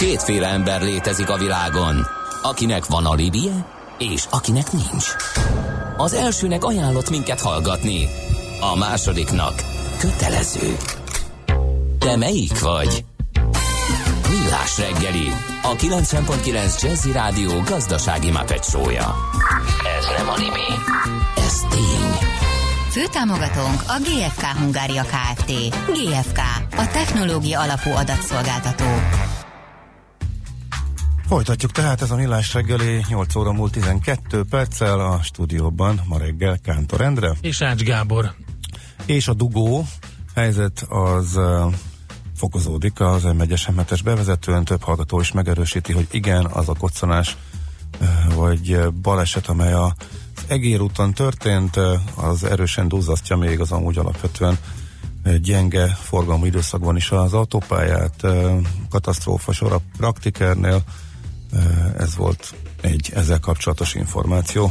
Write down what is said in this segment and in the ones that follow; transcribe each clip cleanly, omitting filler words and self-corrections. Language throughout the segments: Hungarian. Kétféle ember létezik a világon, akinek van alibije, és akinek nincs. Az elsőnek ajánlott minket hallgatni, a másodiknak kötelező. Te melyik vagy? Villás reggeli, a 90.9 Jazzy Rádió gazdasági mápecsója. Ez nem animi, ez tény. Főtámogatónk a GFK Hungária Kft. GFK, a technológia alapú adatszolgáltató. Folytatjuk tehát, ez a Millás reggeli, 8 óra múlt 12 perccel a stúdióban ma reggel Kántor Endre. És Ács Gábor. És a dugó helyzet az fokozódik az M1-es M1-es bevezetőn, több hallgató is megerősíti, hogy igen, az a koccanás vagy baleset, amely a Egér úton történt, az erősen duzzasztja még az amúgy alapvetően gyenge forgalmi időszakban is az autópályát. Katasztrófa sor a praktikernél. Ez volt egy ezzel kapcsolatos információ.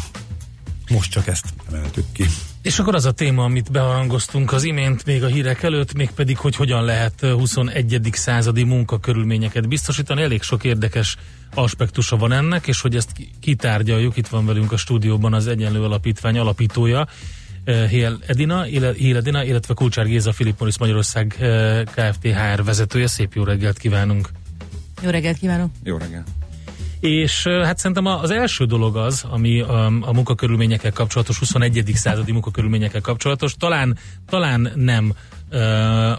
Most csak ezt emeltük ki. És akkor az a téma, amit beharangoztunk az imént még a hírek előtt, mégpedig, hogy hogyan lehet 21. századi munkakörülményeket biztosítani. Elég sok érdekes aspektusa van ennek, és hogy ezt kitárgyaljuk. Itt van velünk a stúdióban az Egyenlítő Alapítvány alapítója, Hél Edina, illetve Kulcsár Géza, Philip Morris Magyarország KFTHR vezetője. Szép jó reggelt kívánunk! Jó reggelt kívánok! Jó reggelt! És hát szerintem az első dolog az, ami a munkakörülményekkel kapcsolatos, 21. századi munkakörülményekkel kapcsolatos, talán nem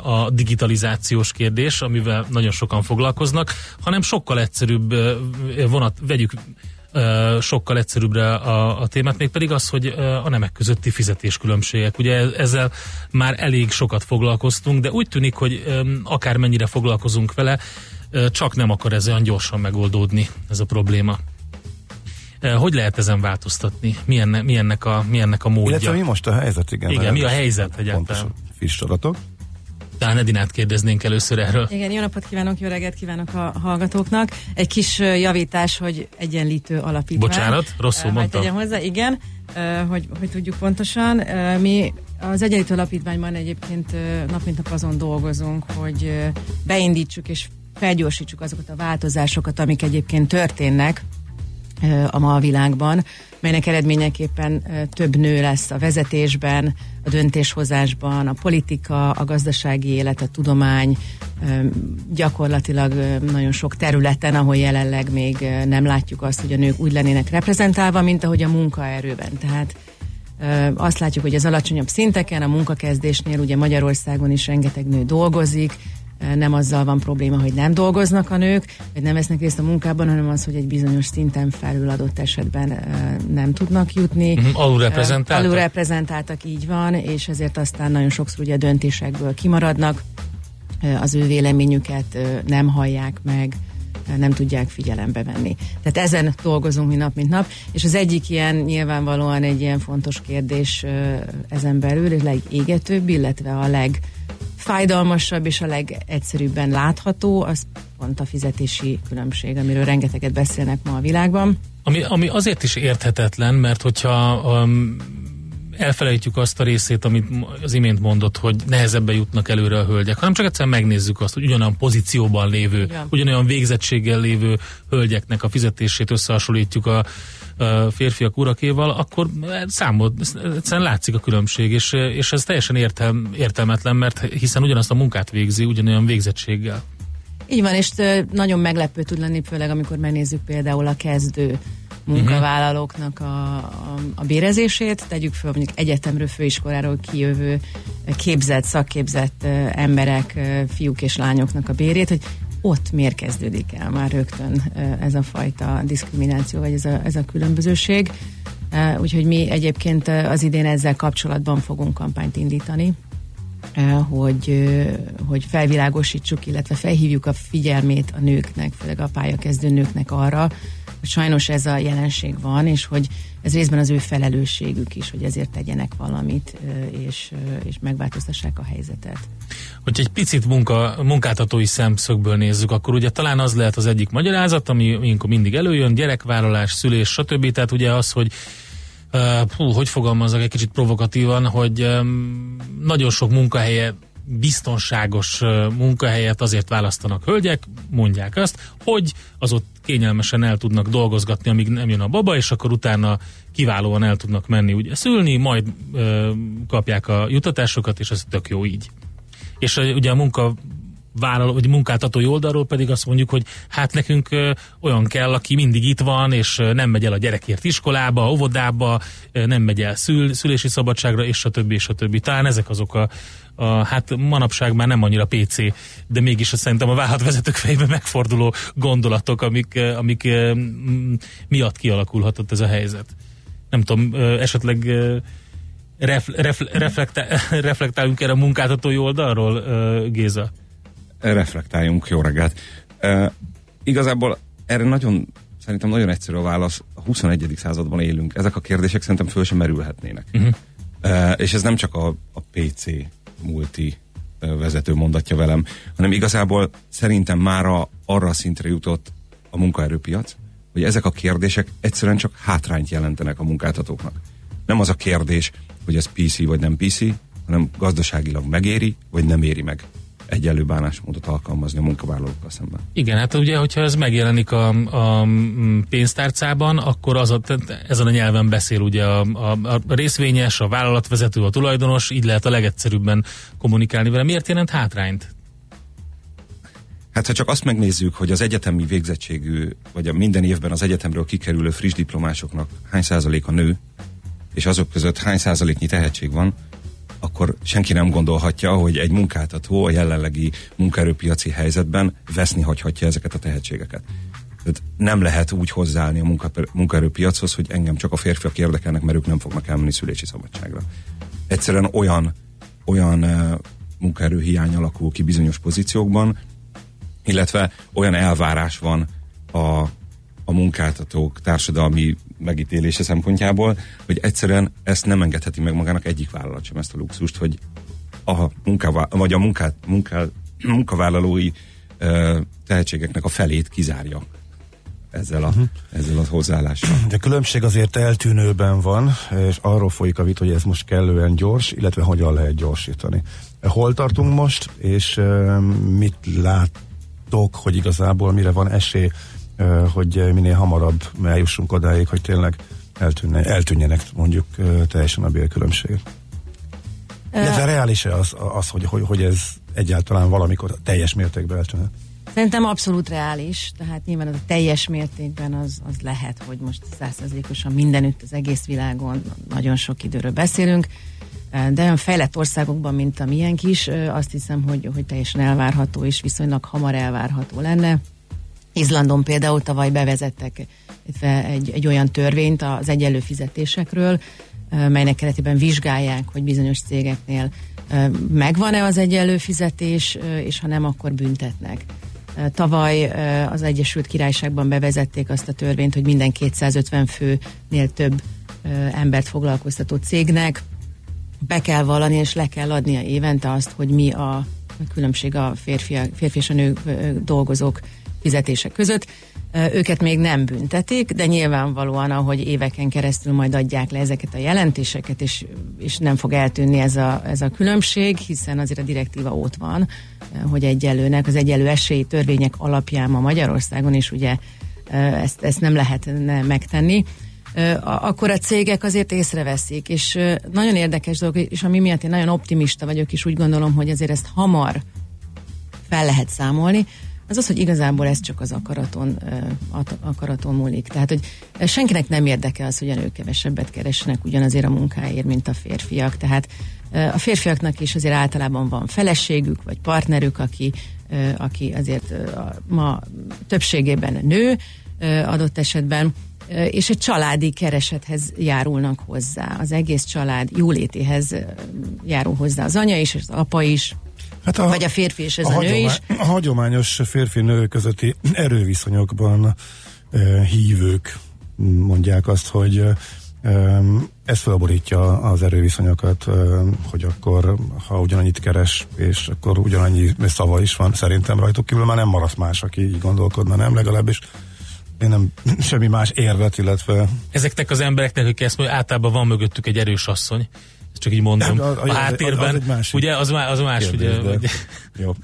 a digitalizációs kérdés, amivel nagyon sokan foglalkoznak, hanem sokkal egyszerűbb sokkal egyszerűbbre a témát, mégpedig az, hogy a nemek közötti fizetéskülönbségek. Ugye ezzel már elég sokat foglalkoztunk, de úgy tűnik, hogy akármennyire foglalkozunk vele, csak nem akar ez olyan gyorsan megoldódni, ez a probléma. Hogy lehet ezen változtatni? Mi ennek a módja? Illetve mi most a helyzet? Igen, mi a helyzet egyáltalán? Pontosan friss adatok. Talán Edinát kérdeznénk először erről. Igen, jó napot kívánok, jó reggelt kívánok a hallgatóknak. Egy kis javítás, hogy Egyenlítő Alapítvány. Bocsánat, rosszul mondtam. Tegyem hozzá, igen, hogy tudjuk pontosan. Mi az Egyenlítő Alapítványban egyébként nap mint nap azon dolgozunk, hogy beindítsuk és felgyorsítsuk azokat a változásokat, amik egyébként történnek a ma a világban, melynek eredményeképpen több nő lesz a vezetésben, a döntéshozásban, a politika, a gazdasági élet, a tudomány, gyakorlatilag nagyon sok területen, ahol jelenleg még nem látjuk azt, hogy a nők úgy lennének reprezentálva, mint ahogy a munkaerőben. Tehát azt látjuk, hogy az alacsonyabb szinteken, a munkakezdésnél ugye Magyarországon is rengeteg nő dolgozik, nem azzal van probléma, hogy nem dolgoznak a nők, vagy nem vesznek részt a munkában, hanem az, hogy egy bizonyos szinten felül adott esetben nem tudnak jutni. Alulreprezentáltak? Alulreprezentáltak, így van, és ezért aztán nagyon sokszor ugye döntésekből kimaradnak, az ő véleményüket nem hallják meg, nem tudják figyelembe venni. Tehát ezen dolgozunk mi nap, mint nap, és az egyik ilyen nyilvánvalóan egy ilyen fontos kérdés ezen belül, a legégetőbb, illetve a legfájdalmasabb és a legegyszerűbben látható, az pont a fizetési különbség, amiről rengeteget beszélnek ma a világban. Ami azért is érthetetlen, mert hogyha elfelejtjük azt a részét, amit az imént mondott, hogy nehezebben jutnak előre a hölgyek, hanem csak egyszerűen megnézzük azt, hogy ugyanolyan pozícióban lévő, ugyanolyan végzettséggel lévő hölgyeknek a fizetését összehasonlítjuk a férfiak urakéval, akkor egyszerűen látszik a különbség, és ez teljesen értelmetlen, mert hiszen ugyanazt a munkát végzi, ugyanolyan végzettséggel. Így van, és nagyon meglepő tud lenni, főleg amikor megnézzük például a kezdő munkavállalóknak a bérezését, tegyük föl mondjuk egyetemről, főiskoláról kijövő képzett, szakképzett emberek, fiúk és lányoknak a bérét, hogy ott miért kezdődik el már rögtön ez a fajta diszkrimináció, vagy ez a különbözőség. Úgyhogy mi egyébként az idén ezzel kapcsolatban fogunk kampányt indítani, hogy felvilágosítsuk, illetve felhívjuk a figyelmét a nőknek, főleg a pályakezdő nőknek arra, hogy sajnos ez a jelenség van, és hogy ez részben az ő felelősségük is, hogy ezért tegyenek valamit, és megváltoztassák a helyzetet. Hogyha egy picit munkáltatói szemszögből nézzük, akkor ugye talán az lehet az egyik magyarázat, ami mindig előjön, gyerekvállalás, szülés, stb. Tehát ugye az, hogy hogy fogalmazzak egy kicsit provokatívan, hogy nagyon sok munkahelye biztonságos munkahelyet azért választanak hölgyek, mondják azt, hogy az ott kényelmesen el tudnak dolgozgatni, amíg nem jön a baba, és akkor utána kiválóan el tudnak menni ugye szülni, majd kapják a juttatásokat, és ez tök jó így. És ugye a munkáltatói oldalról pedig azt mondjuk, hogy hát nekünk olyan kell, aki mindig itt van, és nem megy el a gyerekért iskolába, óvodába, nem megy el szülési szabadságra, és stb. És stb. Talán ezek azok hát manapság már nem annyira PC, de mégis szerintem a vállalatvezetők fejében megforduló gondolatok, amik miatt kialakulhatott ez a helyzet. Nem tudom, esetleg reflektáljunk erre a munkáltatói oldalról, Géza? Reflektáljunk, jó reggelt. Igazából erre szerintem nagyon egyszerű a válasz, a 21. században élünk, ezek a kérdések szerintem föl sem merülhetnének. Uh-huh. És ez nem csak a PC multi vezető mondatja velem, hanem igazából szerintem mára arra a szintre jutott a munkaerőpiac, hogy ezek a kérdések egyszerűen csak hátrányt jelentenek a munkáltatóknak. Nem az a kérdés, hogy ez PC vagy nem PC, hanem gazdaságilag megéri, vagy nem éri meg egyenlő bánásmódot alkalmazni a munkavállalókkal szemben. Igen, hát ugye, hogyha ez megjelenik a pénztárcában, akkor ezen a nyelven beszél ugye a részvényes, a vállalatvezető, a tulajdonos, így lehet a legegyszerűbben kommunikálni vele. Miért jelent hátrányt? Hát ha csak azt megnézzük, hogy az egyetemi végzettségű, vagy a minden évben az egyetemről kikerülő friss diplomásoknak hány százaléka nő, és azok között hány százaléknyi tehetség van, akkor senki nem gondolhatja, hogy egy munkáltató a jelenlegi munkaerőpiaci helyzetben veszni hagyhatja ezeket a tehetségeket. Tehát nem lehet úgy hozzáállni a munkaerőpiachoz, hogy engem csak a férfiak érdekelnek, mert ők nem fognak elmenni szülési szabadságra. Egyszerűen olyan munkaerőhiány alakul ki bizonyos pozíciókban, illetve olyan elvárás van a munkáltatók társadalmi megítélése szempontjából, hogy egyszerűen ezt nem engedheti meg magának egyik vállalat sem, ezt a luxust, hogy munkavállalói tehetségeknek a felét kizárja ezzel a hozzáállással. De különbség azért eltűnőben van, és arról folyik a vita, hogy ez most kellően gyors, illetve hogyan lehet gyorsítani. Hol tartunk most, és mit látok, hogy igazából mire van esély, hogy minél hamarabb eljussunk odáig, hogy tényleg eltűnjenek mondjuk teljesen a bérkülönbség. De reális-e az hogy ez egyáltalán valamikor teljes mértékben eltűnhet? Szerintem abszolút reális, tehát nyilván az a teljes mértékben az lehet, hogy most 100%-osan mindenütt az egész világon nagyon sok időről beszélünk, de olyan fejlett országokban, mint a miénk is, azt hiszem, hogy teljesen elvárható és viszonylag hamar elvárható lenne. Izlandon például tavaly bevezettek egy olyan törvényt az egyenlő fizetésekről, melynek keretében vizsgálják, hogy bizonyos cégeknél megvan-e az egyenlő fizetés, és ha nem, akkor büntetnek. Tavaly az Egyesült Királyságban bevezették azt a törvényt, hogy minden 250 főnél több embert foglalkoztató cégnek be kell vallani és le kell adnia évente azt, hogy mi a különbség a férfi és a nő dolgozók fizetések között. Őket még nem büntetik, de nyilvánvalóan, ahogy éveken keresztül majd adják le ezeket a jelentéseket, és nem fog eltűnni ez a különbség, hiszen azért a direktíva ott van, hogy az egyenlő esélyi törvények alapján ma Magyarországon is ugye ezt nem lehetne megtenni. Akkor a cégek azért észreveszik, és nagyon érdekes dolog, és ami miatt én nagyon optimista vagyok, és úgy gondolom, hogy azért ezt hamar fel lehet számolni, az, hogy igazából ez csak az akaraton múlik. Tehát, hogy senkinek nem érdeke az, hogy a nők kevesebbet keresnek ugyanazért a munkáért, mint a férfiak. Tehát a férfiaknak is azért általában van feleségük, vagy partnerük, aki azért ma többségében nő adott esetben, és egy családi keresethez járulnak hozzá. Az egész család jólétéhez járul hozzá az anya is, és az apa is, vagy a férfi és ez a nő is. A hagyományos férfi-nő közötti erőviszonyokban hívők mondják azt, hogy ez felborítja az erőviszonyokat, hogy akkor, ha ugyanannyit keres, és akkor ugyanannyi szava is van, szerintem rajtuk kívül már nem maradt más, aki így gondolkodna, nem? Legalábbis én nem semmi más érvet, illetve... Ezeknek az embereknek, akik ezt mondja, általában van mögöttük egy erős asszony, csak így mondom. Nem, a háttérben, az ugye, az más, kérdés, ugye. De... Jó.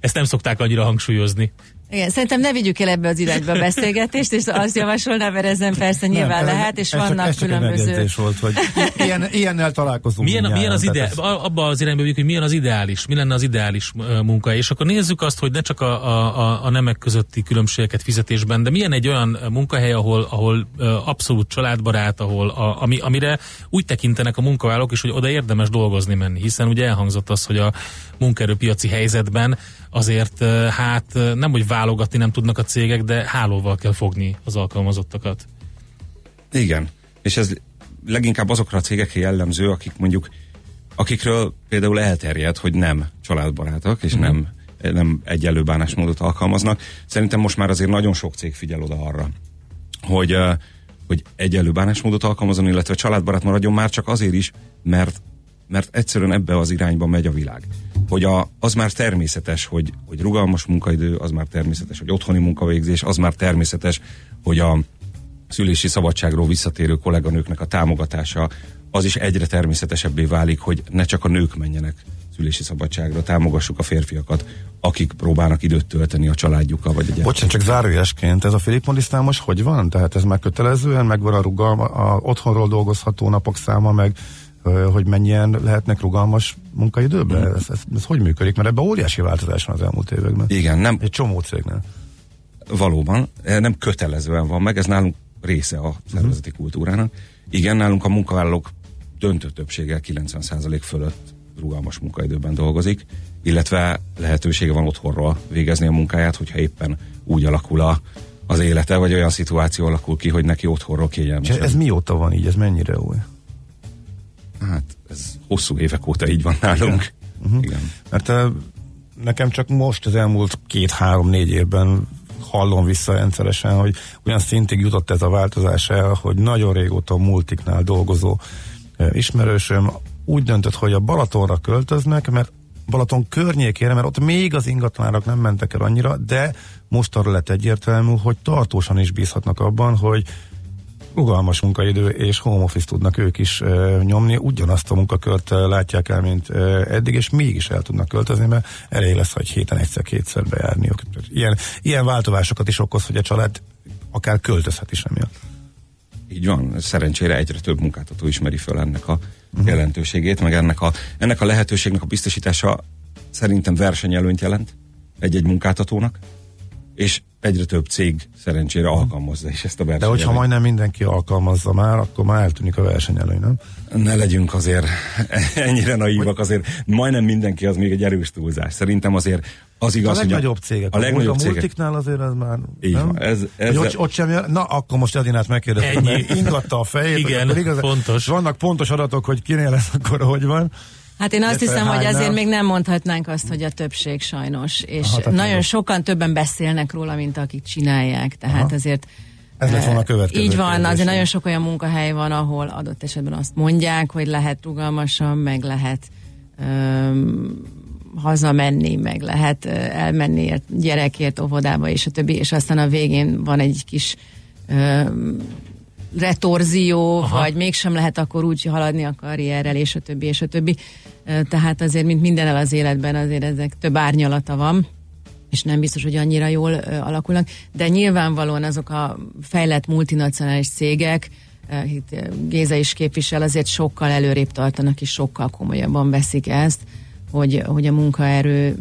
Ezt nem szokták annyira hangsúlyozni. Igen, szerintem ne vigyük el ebbe az irányba a beszélgetést, és azt javasolnám, mert ezen persze nyilván nem, lehet, és vannak csak különböző... volt, hogy ilyennel találkozunk. Milyen az ideális, abban az irányban vagyunk, hogy milyen az ideális, mi lenne az ideális munka, és akkor nézzük azt, hogy ne csak a nemek közötti különbségeket fizetésben, de milyen egy olyan munkahely, ahol abszolút családbarát, amire úgy tekintenek a munkavállalók is, hogy oda érdemes dolgozni menni, hiszen ugye elhangzott az, hogy a munkaerőpiaci helyzetben azért hát nem, hogy válogatni nem tudnak a cégek, de hálóval kell fogni az alkalmazottakat. Igen, és ez leginkább azokra a cégekre jellemző, akikről például elterjed, hogy nem családbarátok, és nem egyenlő bánásmódot alkalmaznak. Szerintem most már azért nagyon sok cég figyel oda arra, hogy egyenlő bánásmódot alkalmazon, illetve családbarát maradjon már csak azért is, mert egyszerűen ebbe az irányba megy a világ. Hogy az már természetes, hogy rugalmas munkaidő, az már természetes, hogy otthoni munkavégzés, az már természetes, hogy a szülési szabadságról visszatérő kolléganőknek a támogatása, az is egyre természetesebbé válik, hogy ne csak a nők menjenek szülési szabadságra, támogassuk a férfiakat, akik próbálnak időt tölteni a családjukkal, vagy egy... Bocsánat, csak zárójelesként, ez a Philip Morrisnál most hogy van? Tehát ez már kötelezően megvan a rugalma, otthonról dolgozható napok száma, meg hogy mennyien lehetnek rugalmas munkaidőben? Ez hogy működik? Mert ebben óriási változás van az elmúlt években. Igen, nem. Egy csomó cégnél. Valóban, nem kötelezően van meg, ez nálunk része a szervezeti kultúrának. Igen, nálunk a munkavállalók döntő többsége 90% fölött rugalmas munkaidőben dolgozik, illetve lehetősége van otthonról végezni a munkáját, hogyha éppen úgy alakul az élete, vagy olyan szituáció alakul ki, hogy neki otthonról kényelmesen. És ez mióta van így? Ez mennyire új? Hát ez hosszú évek óta így van nálunk. Igen. Mert nekem csak most az elmúlt 2-3-4 évben hallom vissza rendszeresen, hogy olyan szintig jutott ez a változás el, hogy nagyon régóta a multiknál dolgozó ismerősöm úgy döntött, hogy a Balatonra költöznek, mert Balaton környékére, mert ott még az ingatlanok nem mentek el annyira, de most arra lett egyértelmű, hogy tartósan is bízhatnak abban, hogy rugalmas munkaidő és home office tudnak ők is nyomni, ugyanazt a munkakört látják el, mint eddig, és mégis el tudnak költözni, mert elég lesz, hogy héten egyszer-kétszer bejárniuk. Ilyen változásokat is okoz, hogy a család akár költözhet is emiatt. Így van, szerencsére egyre több munkáltató ismeri föl ennek a jelentőségét, meg ennek a lehetőségnek a biztosítása szerintem versenyelőnyt jelent egy-egy munkáltatónak, és egyre több cég szerencsére alkalmazza is ezt a versenyt. De hogyha majdnem mindenki alkalmazza már, akkor már eltűnik a versenyelőny, nem? Ne legyünk azért ennyire naívak, azért majdnem mindenki, az még egy erős túlzás. Szerintem azért az igaz, hogy a legnagyobb cégek. A legnagyobb cégek. A multiknál azért ez már... Igen. Ott sem jön. Na, akkor most Edinát megkérdeztem, mert ingatta a fejét. Igen, fontos. Vannak pontos adatok, hogy kinél lesz akkor, hogy van. Hát én azt hiszem, hogy azért még nem mondhatnánk azt, hogy a többség sajnos, és nagyon sokan többen beszélnek róla, mint akik csinálják, tehát azért ez lett volna a következő. Így van, azért nagyon sok olyan munkahely van, ahol adott esetben azt mondják, hogy lehet rugalmasan, meg lehet hazamenni, meg lehet elmenni gyerekért óvodába, és a többi, és aztán a végén van egy kis retorzió, vagy mégsem lehet akkor úgy haladni a karrierrel, és a többi, és a többi. Tehát azért, mint mindennel az életben, azért ezek több árnyalata van, és nem biztos, hogy annyira jól alakulnak, de nyilvánvalóan azok a fejlett multinacionális cégek, Géza is képvisel, azért sokkal előrébb tartanak, és sokkal komolyabban veszik ezt, hogy a munkaerőt,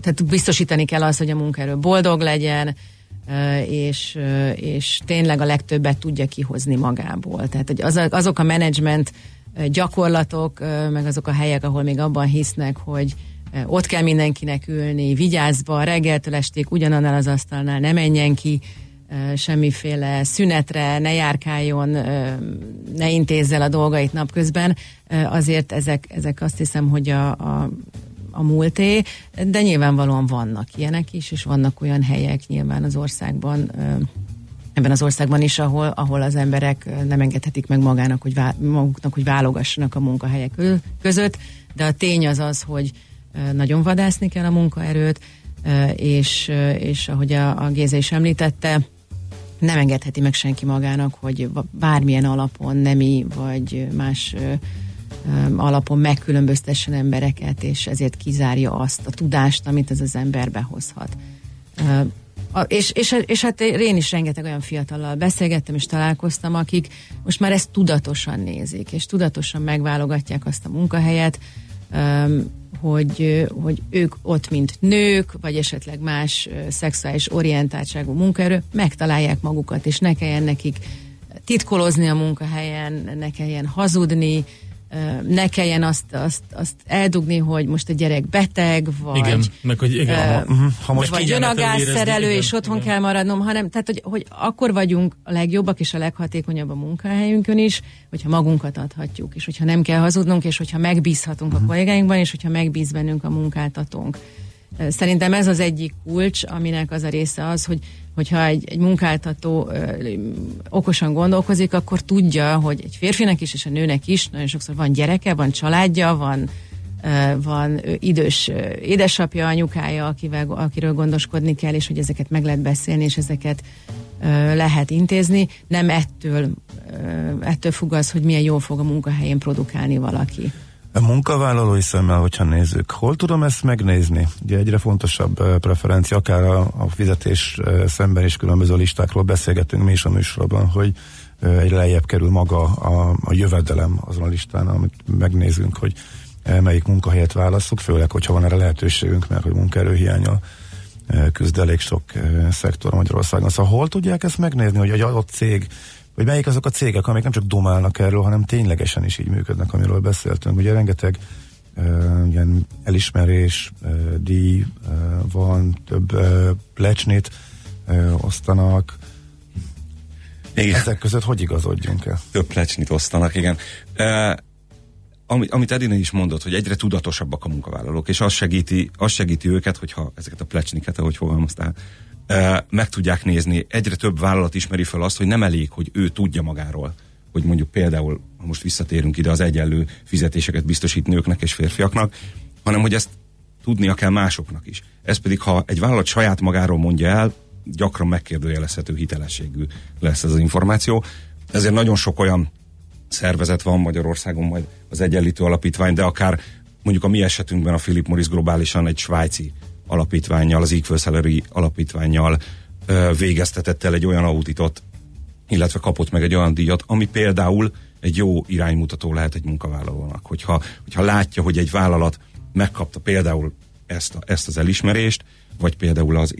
tehát biztosítani kell azt, hogy a munkaerő boldog legyen, és tényleg a legtöbbet tudja kihozni magából. Tehát hogy azok a menedzsment gyakorlatok, meg azok a helyek, ahol még abban hisznek, hogy ott kell mindenkinek ülni, vigyázba, reggeltől estig ugyanannál az asztalnál, ne menjen ki semmiféle szünetre, ne járkáljon, ne intézze el a dolgait napközben. Azért ezek azt hiszem, hogy a múlté, de nyilvánvalóan vannak ilyenek is, és vannak olyan helyek nyilván az országban, ebben az országban is, ahol az emberek nem engedhetik meg maguknak, hogy válogassanak a munkahelyek között, de a tény az az, hogy nagyon vadászni kell a munkaerőt, és ahogy a Géza is említette, nem engedheti meg senki magának, hogy bármilyen alapon, nemi vagy más alapon megkülönböztessen embereket, és ezért kizárja azt a tudást, amit ez az ember behozhat. És hát én is rengeteg olyan fiatallal beszélgettem és találkoztam, akik most már ezt tudatosan nézik, és tudatosan megválogatják azt a munkahelyet, hogy ők ott, mint nők, vagy esetleg más szexuális orientáltságú munkaerő, megtalálják magukat, és ne kelljen nekik titkolozni a munkahelyen, ne kelljen hazudni, ne kelljen azt eldugni, hogy most a gyerek beteg, vagy igen, meg hogy igen, ha most vagy jön a gázszerelő, és otthon igen. kell maradnom, hanem tehát, hogy akkor vagyunk a legjobbak és a leghatékonyabb a munkahelyünkön is, hogyha magunkat adhatjuk, és hogyha nem kell hazudnunk, és hogyha megbízhatunk a kollégáinkban, és hogyha megbíz bennünk a munkáltatónk. Szerintem ez az egyik kulcs, aminek az a része az, hogyha egy munkáltató okosan gondolkozik, akkor tudja, hogy egy férfinek is és a nőnek is nagyon sokszor van gyereke, van családja, van idős édesapja, anyukája, akiről gondoskodni kell, és hogy ezeket meg lehet beszélni, és ezeket lehet intézni. Nem ettől függ az, hogy milyen jól fog a munkahelyén produkálni valaki. A munkavállalói szemmel, hogyha nézzük, hol tudom ezt megnézni? Ugye egyre fontosabb preferencia, akár a fizetés szemben is különböző listákról beszélgetünk mi is a műsorban, hogy egy lejjebb kerül maga a jövedelem azon a listán, amit megnézünk, hogy melyik munkahelyet válasszuk, főleg, hogyha van erre lehetőségünk, mert hogy munkaerőhiánnyal küzd elég sok szektor Magyarországon. Szóval hol tudják ezt megnézni, hogy egy adott cég, hogy melyik azok a cégek, amik nem csak domálnak erről, hanem ténylegesen is így működnek, amiről beszéltünk. Ugye rengeteg ilyen elismerés, díj van, több plecsnit osztanak. Igen. Ezek között hogy igazodjunk el? Több plecsnit osztanak, igen. Amit Edina is mondott, hogy egyre tudatosabbak a munkavállalók, és az segíti őket, hogyha ezeket a plecsniket, ahogy fogalmaztál, meg tudják nézni. Egyre több vállalat ismeri fel azt, hogy nem elég, hogy ő tudja magáról, hogy mondjuk például, ha most visszatérünk ide, az egyenlő fizetéseket biztosít nőknek és férfiaknak, hanem hogy ezt tudnia kell másoknak is. Ez pedig, ha egy vállalat saját magáról mondja el, gyakran megkérdőjelezhető hitelességű lesz ez az információ. Ezért nagyon sok olyan szervezet van Magyarországon, majd az Egyenlítő Alapítvány, de akár mondjuk a mi esetünkben a Philip Morris globálisan egy svájci alapítvánnyal, az Equal Salary alapítvánnyal végeztetett el egy olyan auditot, illetve kapott meg egy olyan díjat, ami például egy jó iránymutató lehet egy munkavállalónak. Hogyha látja, hogy egy vállalat megkapta például ezt az elismerést, vagy például az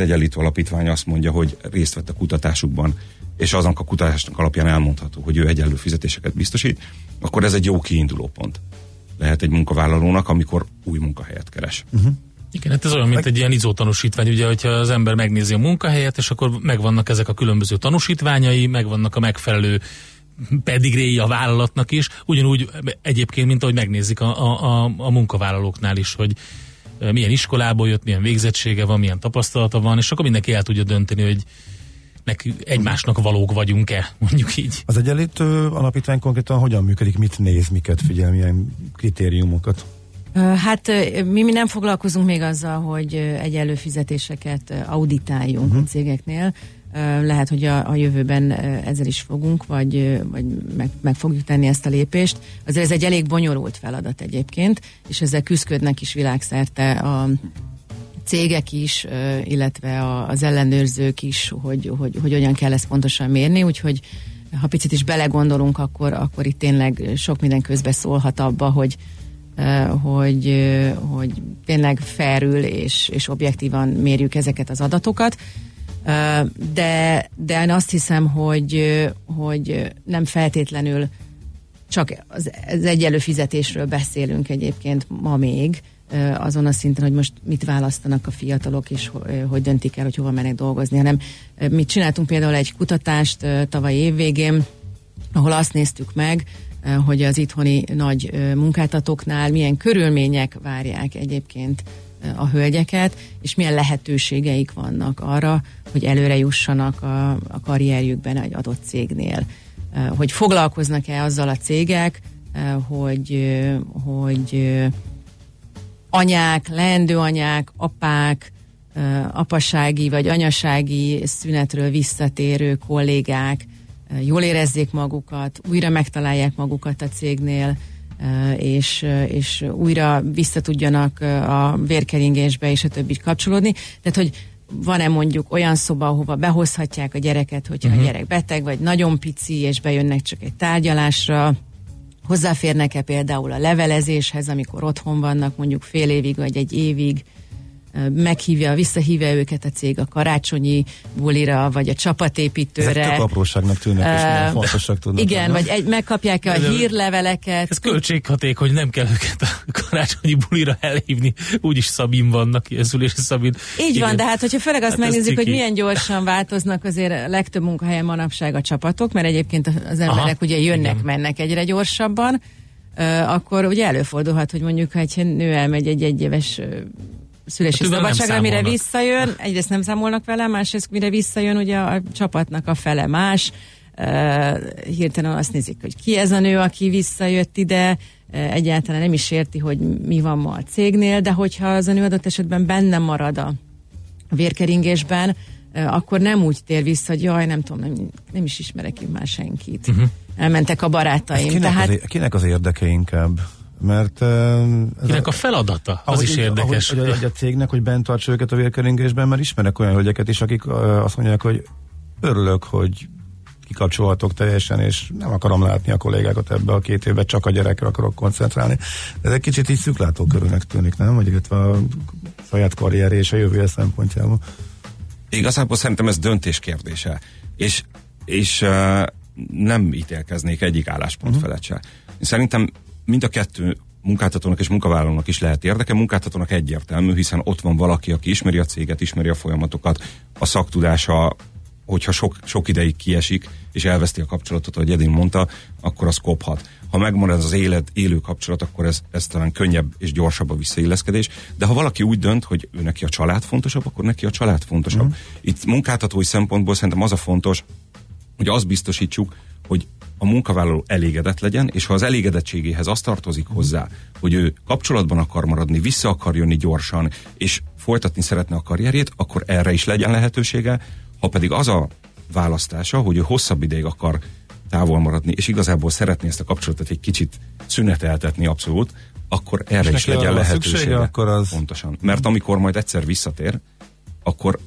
Egyenlítő Alapítvány azt mondja, hogy részt vett a kutatásukban, és azon a kutatásnak alapján elmondható, hogy ő egyenlő fizetéseket biztosít, akkor ez egy jó kiindulópont lehet egy munkavállalónak, amikor új munkahelyet keres. Igen, hát ez olyan, mint egy ilyen izótanúsítvány, ugye, hogyha az ember megnézi a munkahelyet, és akkor megvannak ezek a különböző tanúsítványai, megvannak a megfelelő pedigréi a vállalatnak is, ugyanúgy egyébként, mint ahogy megnézik a munkavállalóknál is, hogy milyen iskolából jött, milyen végzettsége van, milyen tapasztalata van, és akkor mindenki el tudja dönteni, hogy nekünk egymásnak valók vagyunk-e, mondjuk így. Az Egyenlítő Alapítvány konkrétan hogyan működik, mit néz, miket figyel, milyen kritériumokat? Hát mi nem foglalkozunk még azzal, hogy egyenlő fizetéseket auditáljunk a cégeknél. Lehet, hogy a jövőben ezzel is fogunk, vagy meg fogjuk tenni ezt a lépést. Azért ez egy elég bonyolult feladat egyébként, és ezzel küzdködnek is világszerte a cégek is, illetve az ellenőrzők is, hogy hogyan kell ezt pontosan mérni, úgyhogy ha picit is belegondolunk, akkor itt tényleg sok minden közbeszólhat abba, hogy tényleg felül és objektívan mérjük ezeket az adatokat, de én azt hiszem, hogy nem feltétlenül csak az egyenlő fizetésről beszélünk egyébként ma még, azon a szinten, hogy most mit választanak a fiatalok, és hogy döntik el, hogy hova mennek dolgozni, hanem mi csináltunk például egy kutatást tavaly évvégén, ahol azt néztük meg, hogy az itthoni nagy munkáltatóknál milyen körülmények várják egyébként a hölgyeket, és milyen lehetőségeik vannak arra, hogy előre jussanak a karrierjükben egy adott cégnél. Hogy foglalkoznak-e azzal a cégek, hogy anyák, leendő anyák, apák, apasági vagy anyasági szünetről visszatérő kollégák jól érezzék magukat, újra megtalálják magukat a cégnél, és újra visszatudjanak a vérkeringésbe és a többi kapcsolódni. Tehát, hogy van-e mondjuk olyan szoba, ahova behozhatják a gyereket, hogyha a gyerek beteg, vagy nagyon pici, és bejönnek csak egy tárgyalásra, hozzáférnek-e például a levelezéshez, amikor otthon vannak mondjuk fél évig, vagy egy évig, visszahívja őket a cég a karácsonyi bulira, vagy a csapatépítőre. Ezek tök apróságnak tűnnek, és milyen fontosak tudnak. Igen, vagy megkapják a hírleveleket. Ez költséghatékony, nem kell őket a karácsonyi bulira elhívni, úgyis Szabin vannak, ilyen szülési Szabin. Így van, de hát hogyha főleg azt megnézzük, hogy milyen gyorsan változnak azért legtöbb munkahelyen manapság a csapatok, mert egyébként az emberek ugye jönnek-mennek egyre gyorsabban, akkor ugye előfordulhat, hogy mondjuk ha egy nő elmegy egy egyéves szülési szabadságra, mire visszajön, egyrészt nem számolnak vele, másrészt mire visszajön, ugye a csapatnak a fele más, hirtelen azt nézik, hogy ki ez a nő, aki visszajött ide, egyáltalán nem is érti, hogy mi van ma a cégnél, de hogyha az a nő adott esetben benne marad a vérkeringésben, akkor nem úgy tér vissza, hogy jaj, nem tudom, nem is ismerek én már senkit. Elmentek a barátaim. Kinek az érdeke inkább? Mert kinek a feladata? Az is érdekes. Ahogy a cégnek, hogy bent tartsa őket a vérkeringésben, mert ismerek olyan hölgyeket is, akik azt mondják, hogy örülök, hogy kikapcsolhatok teljesen, és nem akarom látni a kollégákat ebbe a két évben, csak a gyerekre akarok koncentrálni. De ez egy kicsit így szűklátókörülnek tűnik, nem? Vagy illetve a saját karrierje és a jövője szempontjából. Igazából szerintem ez döntés kérdése. És nem ítélkeznék egyik álláspont felett se. Szerintem mind a kettő munkáltatónak és munkavállalónak is lehet érdeke. Munkáltatónak egyértelmű, hiszen ott van valaki, aki ismeri a céget, ismeri a folyamatokat, a szaktudása, hogyha sok ideig kiesik, és elveszti a kapcsolatot, ahogy Edin mondta, akkor az kophat. Ha megmarad az élő kapcsolat, akkor ez talán könnyebb és gyorsabb a visszailleszkedés. De ha valaki úgy dönt, hogy ő neki a család fontosabb, akkor neki a család fontosabb. Itt munkáltatói szempontból szerintem az a fontos, hogy azt biztosítsuk, hogy a munkavállaló elégedett legyen, és ha az elégedettségéhez az tartozik hozzá, hogy ő kapcsolatban akar maradni, vissza akar jönni gyorsan, és folytatni szeretne a karrierjét, akkor erre is legyen lehetősége, ha pedig az a választása, hogy ő hosszabb ideig akar távol maradni, és igazából szeretné ezt a kapcsolatot egy kicsit szüneteltetni abszolút, akkor erre is legyen lehetősége. Akkor az... Pontosan. Mert amikor majd egyszer visszatér, akkor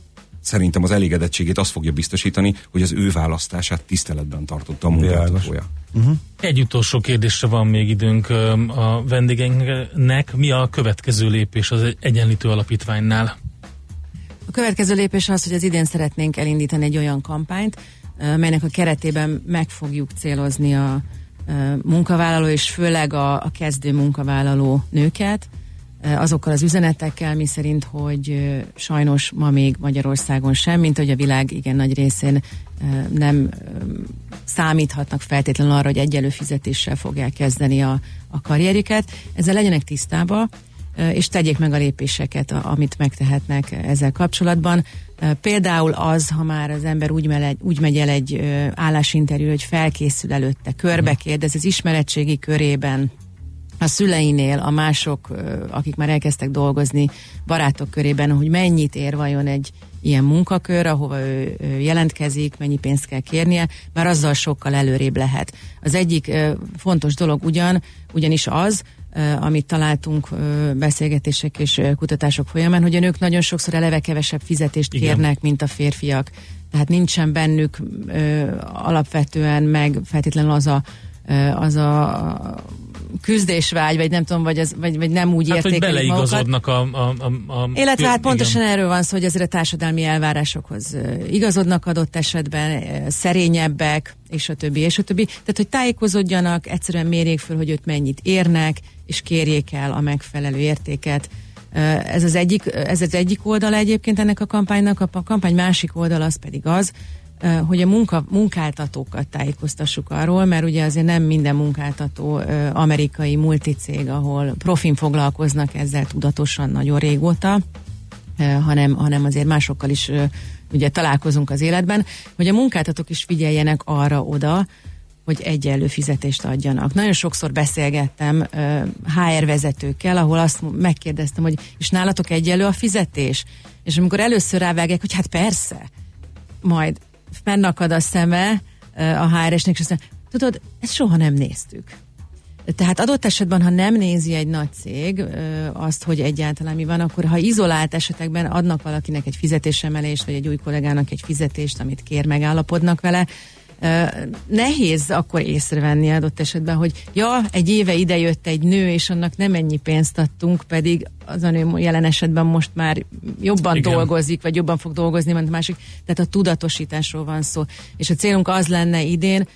szerintem az elégedettségét azt fogja biztosítani, hogy az ő választását tiszteletben tartotta a munkáltatója. Egy utolsó kérdésre van még időnk a vendégeinknek. Mi a következő lépés az Egyenlítő Alapítványnál? A következő lépés az, hogy az idén szeretnénk elindítani egy olyan kampányt, melynek a keretében meg fogjuk célozni a munkavállaló és főleg a kezdő munkavállaló nőket, azokkal az üzenetekkel, miszerint, hogy sajnos ma még Magyarországon sem, mint hogy a világ igen nagy részén nem számíthatnak feltétlenül arra, hogy egyenlő fizetéssel fogják kezdeni a karrierjüket. Ezzel legyenek tisztában, és tegyék meg a lépéseket, amit megtehetnek ezzel kapcsolatban. Például az, ha már az ember úgy megy el egy állásinterjúra, hogy felkészül előtte, körbekérdez, az ismeretségi körében, a szüleinél, a mások, akik már elkezdtek dolgozni, barátok körében, hogy mennyit ér vajon egy ilyen munkakör, ahova ő jelentkezik, mennyi pénzt kell kérnie, már azzal sokkal előrébb lehet. Az egyik fontos dolog ugyanis az, amit találtunk beszélgetések és kutatások folyamán, hogy a nők nagyon sokszor eleve kevesebb fizetést kérnek, mint a férfiak. Tehát nincsen bennük alapvetően meg feltétlenül az a küzdésvágy, vagy nem tudom, vagy nem úgy értékelik magukat. Beleigazodnak a illetve hát pontosan erről van szó, hogy azért a társadalmi elvárásokhoz igazodnak adott esetben, szerényebbek, és a többi, és a többi. Tehát, hogy tájékozódjanak, egyszerűen mérjék föl, hogy őt mennyit érnek, és kérjék el a megfelelő értéket. Ez az egyik oldala egyébként ennek a kampánynak, a kampány másik oldala az pedig az, hogy a munkáltatókat tájékoztassuk arról, mert ugye azért nem minden munkáltató amerikai multicég, ahol profin foglalkoznak ezzel tudatosan nagyon régóta, hanem azért másokkal is ugye találkozunk az életben, hogy a munkáltatók is figyeljenek arra oda, hogy egyenlő fizetést adjanak. Nagyon sokszor beszélgettem HR vezetőkkel, ahol azt megkérdeztem, hogy és nálatok egyenlő a fizetés? És amikor először rávágják, hogy hát persze, majd fennakad a szeme a HR-esnek, és azt mondja, tudod, ezt soha nem néztük. Tehát adott esetben, ha nem nézi egy nagy cég azt, hogy egyáltalán mi van, akkor ha izolált esetekben adnak valakinek egy fizetésemelést, vagy egy új kollégának egy fizetést, amit kér, megállapodnak vele, nehéz akkor észrevenni adott esetben, hogy ja, egy éve idejött egy nő, és annak nem ennyi pénzt adtunk, pedig az a nő jelen esetben most már jobban igen. dolgozik, vagy jobban fog dolgozni, mint a másik. Tehát a tudatosításról van szó. És a célunk az lenne idén,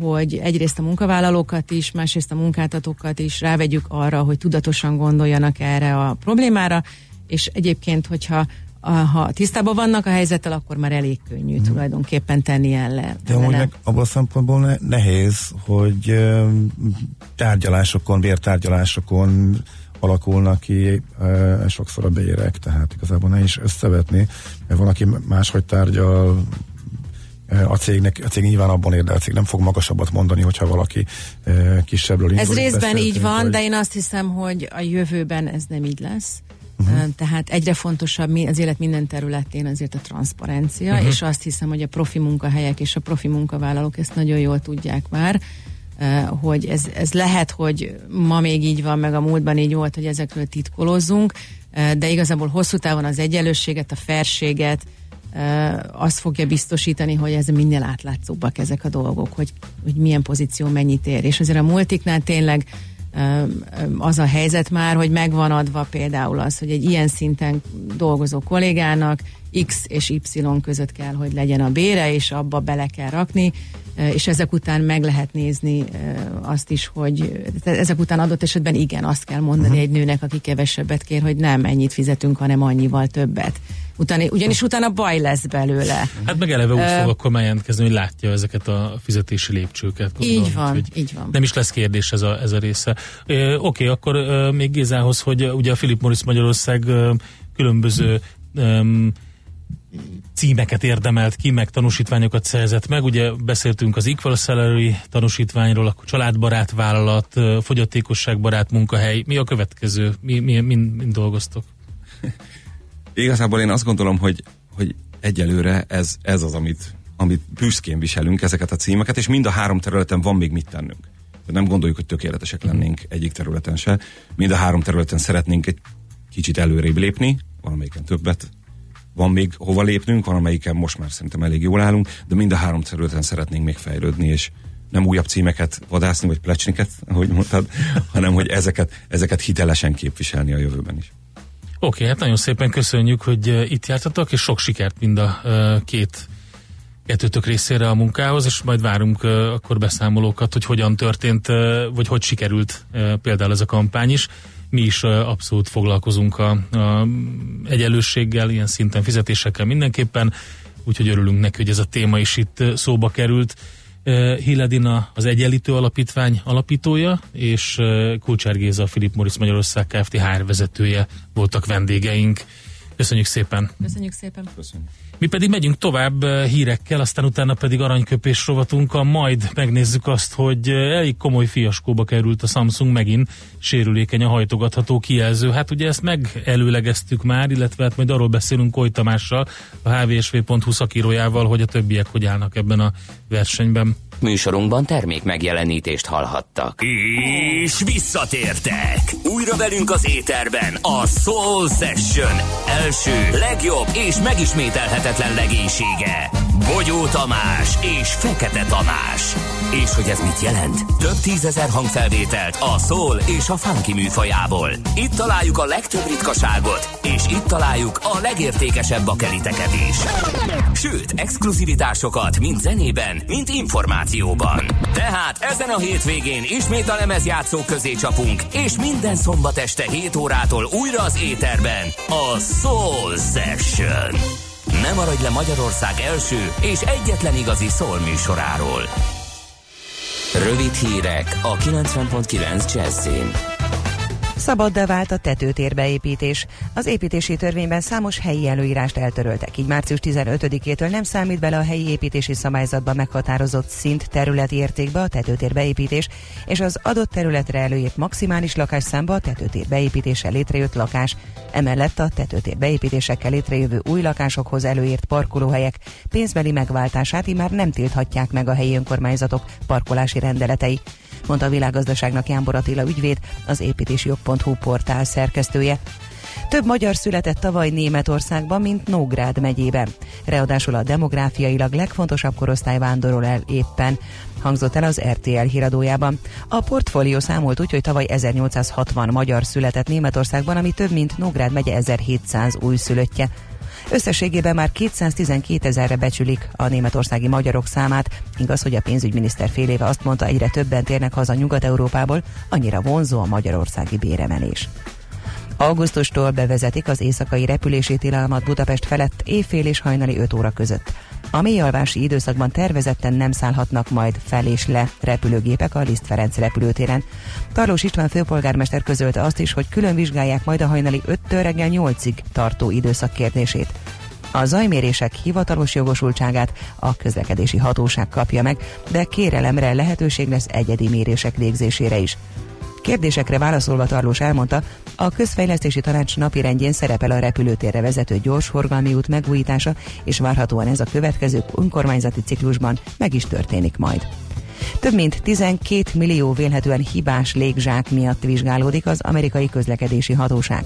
hogy egyrészt a munkavállalókat is, másrészt a munkáltatókat is rávegyük arra, hogy tudatosan gondoljanak erre a problémára, és egyébként, hogyha ha tisztában vannak a helyzettel, akkor már elég könnyű tulajdonképpen tenni ellen. De amúgy abban a szempontból nehéz, hogy tárgyalásokon, vértárgyalásokon alakulnak ki sokszor a bérek, tehát igazából ne is összevetni, mert van, aki máshogy tárgyal, a cég nyilván abban érdekel, a cég nem fog magasabbat mondani, hogyha valaki kisebbről indul. Ez részben így van, vagy... de én azt hiszem, hogy a jövőben ez nem így lesz. Tehát egyre fontosabb az élet minden területén azért a transzparencia, és azt hiszem, hogy a profi munkahelyek és a profi munkavállalók ezt nagyon jól tudják már, hogy ez lehet, hogy ma még így van, meg a múltban így volt, hogy ezekről titkolózzunk, de igazából hosszú távon az egyenlőséget, a fairséget azt fogja biztosítani, hogy ez minél átlátszóbbak ezek a dolgok, hogy milyen pozíció mennyit ér. És azért a multiknál tényleg az a helyzet már, hogy megvan adva például az, hogy egy ilyen szinten dolgozó kollégának X és Y között kell, hogy legyen a bére, és abba bele kell rakni, és ezek után meg lehet nézni azt is, hogy ezek után adott esetben igen, azt kell mondani egy nőnek, aki kevesebbet kér, hogy nem ennyit fizetünk, hanem annyival többet. Utána baj lesz belőle. Hát meg eleve úgy fog akkor már jelentkezni, hogy látja ezeket a fizetési lépcsőket. Gondolom, így van. Nem is lesz kérdés ez a része. Oké, akkor még Gézához, hogy ugye a Philip Morris Magyarország különböző címeket érdemelt ki, meg tanúsítványokat szerzett meg. Ugye beszéltünk az Equal Salary tanúsítványról, akkor családbarát vállalat, fogyatékosságbarát munkahely. Mi a következő? Mind dolgoztok? Igazából én azt gondolom, hogy egyelőre ez az, amit büszkén viselünk, ezeket a címeket, és mind a három területen van még mit tennünk. Nem gondoljuk, hogy tökéletesek lennénk egyik területen se. Mind a három területen szeretnénk egy kicsit előrébb lépni, valamelyiken többet. Van még hova lépnünk, van amelyiken most már szerintem elég jól állunk, de mind a három területen szeretnénk még fejlődni, és nem újabb címeket vadászni, vagy plecsniket, ahogy mondtad, hanem hogy ezeket hitelesen képviselni a jövőben is. Oké, hát nagyon szépen köszönjük, hogy itt jártatok, és sok sikert mind a kettőtök részére a munkához, és majd várunk akkor beszámolókat, hogy hogyan történt, vagy hogy sikerült például ez a kampány is. Mi is abszolút foglalkozunk a egyenlősséggel, ilyen szinten fizetésekkel mindenképpen, úgyhogy örülünk neki, hogy ez a téma is itt szóba került. Hél Edina az Egyenlítő Alapítvány alapítója, és Kulcsár Géza, a Philip Morris Magyarország KFTHR vezetője voltak vendégeink. Köszönjük szépen! Köszönjük szépen! Köszönjük. Mi pedig megyünk tovább hírekkel, aztán utána pedig aranyköpés rovatunkkal, majd megnézzük azt, hogy elég komoly fiaskóba került a Samsung megint, sérülékeny a hajtogatható kijelző. Hát ugye ezt megelőlegeztük már, illetve hát majd arról beszélünk Kóly Tamással, a HVSV.hu szakírójával, hogy a többiek hogy állnak ebben a versenyben. Műsorunkban termék megjelenítést hallhattak. És visszatértek! Újra velünk az éterben a Soul Session első, legjobb és megismételhetetlen legénysége. Bogyó Tamás és Fekete Tamás. És hogy ez mit jelent? Több 10 000 hangfelvételt a soul és a funky műfajából. Itt találjuk a legtöbb ritkaságot, és itt találjuk a legértékesebb bakeliteket is. Sőt, exkluzivitásokat mind zenében, mind információban. Tehát ezen a hétvégén ismét a lemezjátszók közé csapunk, és minden szombat este 7 órától újra az éterben a Soul Session. Ne maradj le Magyarország első és egyetlen igazi soul műsoráról. Rövid hírek a 90.9 Jazzyn. Szabaddá vált a tetőtér beépítés. Az építési törvényben számos helyi előírást eltöröltek, így március 15-től nem számít bele a helyi építési szabályzatban meghatározott szint területi értékbe a tetőtér beépítés, és az adott területre előírt maximális lakásszámba a tetőtér beépítéssel létrejött lakás. Emellett a tetőtér beépítésekkel létrejövő új lakásokhoz előírt parkolóhelyek pénzbeli megváltását immár nem tilthatják meg a helyi önkormányzatok parkolási rendeletei, mondta a Világgazdaságnak Jánbor Attila ügyvéd, az építésjog.hu portál szerkesztője. Több magyar született tavaly Németországban, mint Nógrád megyében. Ráadásul a demográfiailag legfontosabb korosztály vándorol el éppen, hangzott el az RTL híradójában. A Portfólió számolt úgy, hogy tavaly 1860 magyar született Németországban, ami több, mint Nógrád megye 1700 újszülöttje. Összességében már 212 000-re becsülik a németországi magyarok számát. Igaz, hogy a pénzügyminiszter fél éve azt mondta, egyre többen térnek haza Nyugat-Európából, annyira vonzó a magyarországi béremelés. Augusztustól bevezetik az éjszakai repülési tilalmat Budapest felett éjfél és hajnali 5 óra között. A mély alvási időszakban tervezetten nem szállhatnak majd fel és le repülőgépek a Liszt-Ferenc repülőtéren. Tarlós István főpolgármester közölte azt is, hogy külön vizsgálják majd a hajnali 5-től reggel 8-ig tartó időszak kérdését. A zajmérések hivatalos jogosultságát a közlekedési hatóság kapja meg, de kérelemre lehetőség lesz egyedi mérések végzésére is. Kérdésekre válaszolva Tarlós elmondta, a Közfejlesztési Tanács napirendjén szerepel a repülőtérre vezető gyorsforgalmi út megújítása, és várhatóan ez a következő önkormányzati ciklusban meg is történik majd. Több mint 12 millió vélhetően hibás légzsák miatt vizsgálódik az amerikai közlekedési hatóság.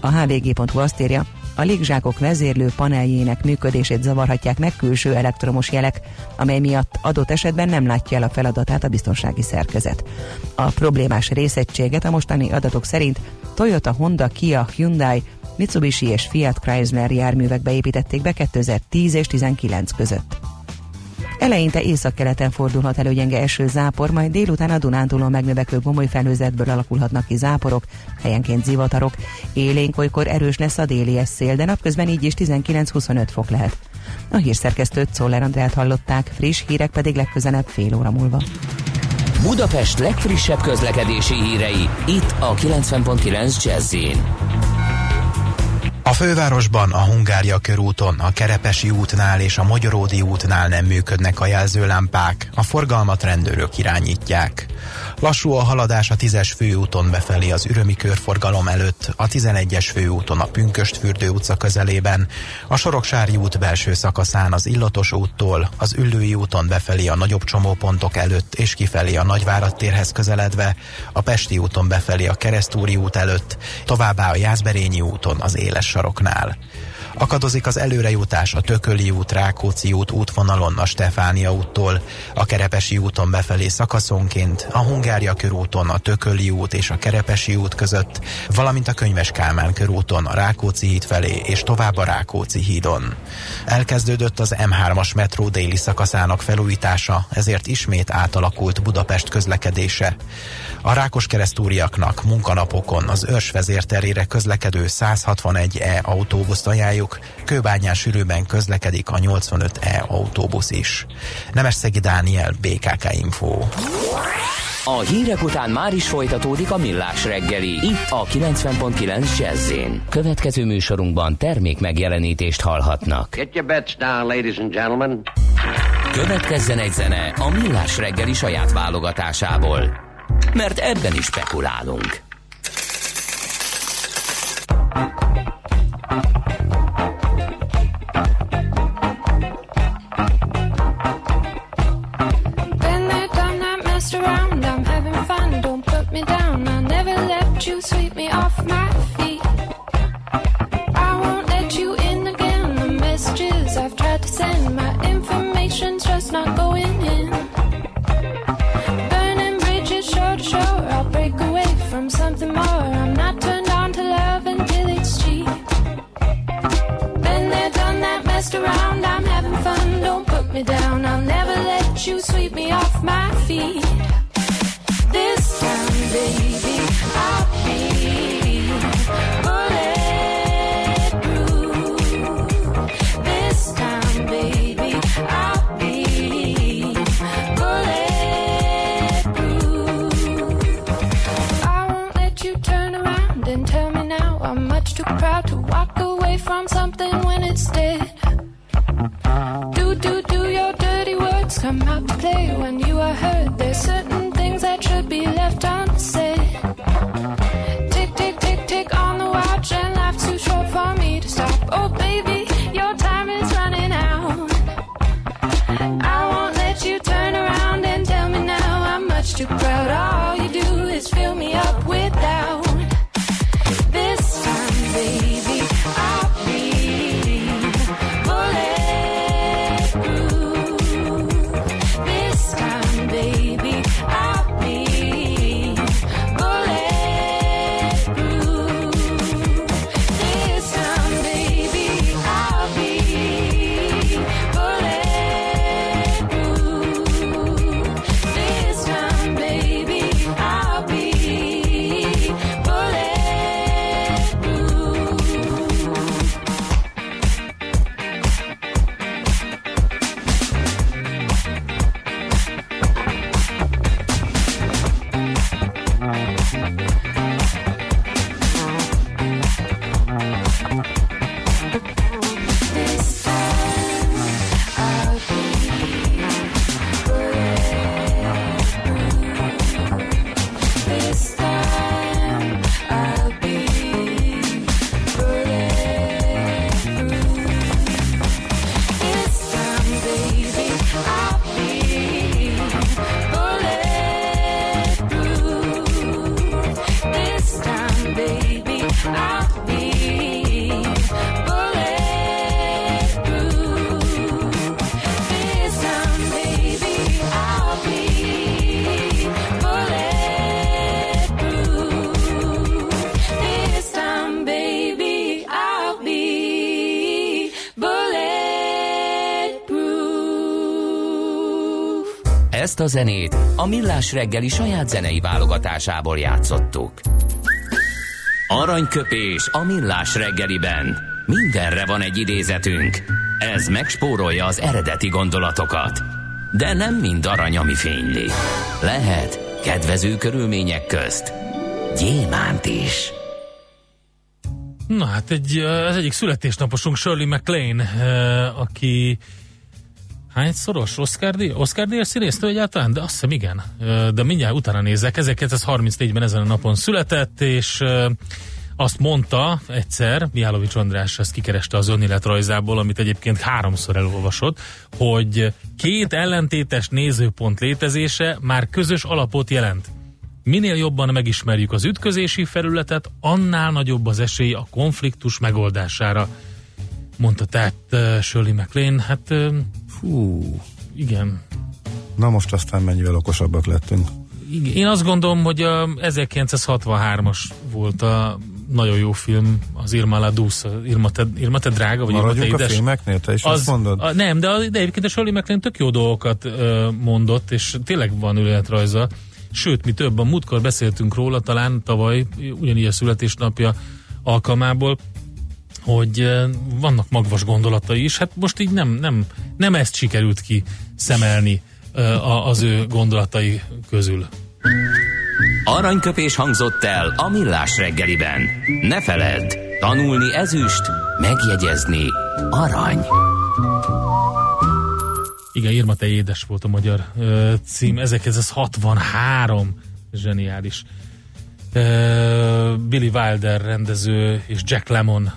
A hvg.hu azt írja, a légzsákok vezérlő paneljének működését zavarhatják meg külső elektromos jelek, amely miatt adott esetben nem látja el a feladatát a biztonsági szerkezet. A problémás részegységet a mostani adatok szerint Toyota, Honda, Kia, Hyundai, Mitsubishi és Fiat Chrysler járművekbe építették be 2010 és 2019 között. Eleinte északkeleten fordulhat elő gyenge eső, zápor, majd délután a Dunántúlon megnövekvő gomoly felhőzetből alakulhatnak ki záporok, helyenként zivatarok. Élénk olykor erős lesz a déli szél, de napközben így is 19-25 fok lehet. A hírszerkesztőt, Szoller Andrát hallották, friss hírek pedig legközelebb fél óra múlva. Budapest legfrissebb közlekedési hírei, itt a 90.9 Jazzyn. A fővárosban a Hungária körúton, a Kerepesi útnál és a Magyaródi útnál nem működnek a jelzőlámpák, a forgalmat rendőrök irányítják. Lassú a haladás a 10-es főúton befelé az ürömi körforgalom előtt, a 11-es főúton a Pünköstfürdő utca közelében, a Soroksári út belső szakaszán az Illatos úttól, az Üllői úton befelé a nagyobb csomópontok előtt és kifelé a Nagyvárad térhez közeledve, a Pesti úton befelé a Keresztúri út előtt, továbbá a Jászberényi úton az Éles saroknál. Akadozik az előrejutás a Tököli út, Rákóczi út útvonalon a Stefánia úttól, a Kerepesi úton befelé szakaszonként, a Hungária körúton a Tököli út és a Kerepesi út között, valamint a Könyves Kálmán körúton a Rákóczi híd felé és tovább a Rákóczi hídon. Elkezdődött az M3-as metró déli szakaszának felújítása, ezért ismét átalakult Budapest közlekedése. A rákoskeresztúriaknak munkanapokon az Örs vezérterére közlekedő 161E autóbuszt ajánljuk, Kőbányán sűrűben közlekedik a 85E autóbusz is. Nemesszegi Dániel, BKK Info. A hírek után már is folytatódik a Millás reggeli, itt a 90.9 Jazz-én. Következő műsorunkban termék megjelenítést hallhatnak. Get your bets down, ladies and gentlemen. Következzen egy zene a Millás reggeli saját válogatásából, mert ebben is spekulálunk. You sweep me off my feet. I won't let you in again. The messages I've tried to send, my information's just not going in. Burning bridges shore to shore, I'll break away from something more. I'm not turned on to love until it's cheap. Been there, done that, messed around, I'm having fun, don't put me down. I'll never let you sweep me off my feet. This time, baby, I'll be bulletproof. This time, baby, I'll be bulletproof. I won't let you turn around. instead. Do your dirty words come out to play when you are hurt? There's certain things that should be left unsaid. Tick on the watch and life's too short for me to stop. Oh baby, your time is running out. I won't let you turn around and tell me now I'm much too proud. All you do is fill me up with doubt. Ezt a zenét a Villás reggeli saját zenei válogatásából játszottuk. Aranyköpés a Villás reggeliben. Mindenre van egy idézetünk. Ez megspórolja az eredeti gondolatokat. De nem mind arany, ami fényli. Lehet kedvező körülmények közt gyémánt is. Na hát az egyik születésnaposunk Shirley MacLaine, aki... Hányszoros? Oscar-díjas színésznő egyáltalán? De azt hiszem igen. De mindjárt utána nézzek. 1934-ben ezen a napon született, és azt mondta egyszer, Mihálovics András ezt kikereste az önéletrajzából, amit egyébként 3-szor elolvasott, hogy két ellentétes nézőpont létezése már közös alapot jelent. Minél jobban megismerjük az ütközési felületet, annál nagyobb az esély a konfliktus megoldására. Mondta tehát Shirley MacLaine, hát... Igen. Na most aztán mennyivel okosabbak lettünk. Én azt gondolom, hogy a 1963-as volt a nagyon jó film, az Irma la Douce. Irma, te drága, vagy Irma, te édes. A filmeknél, te is azt mondod? Nem, de egyébként a Shirley MacLaine tök jó dolgokat mondott, és tényleg van önéletrajza. Sőt, mi több, a múltkor beszéltünk róla, talán tavaly, ugyanígy a születésnapja alkalmából, hogy vannak magvas gondolatai is, hát most így nem ezt sikerült ki szemelni az ő gondolatai közül. Aranyköpés hangzott el a Villás reggeliben. Ne feledd, tanulni ezüst, megjegyezni arany. Igen, Irma, te édes volt a magyar cím, 1963, zseniális. Billy Wilder rendező és Jack Lemmon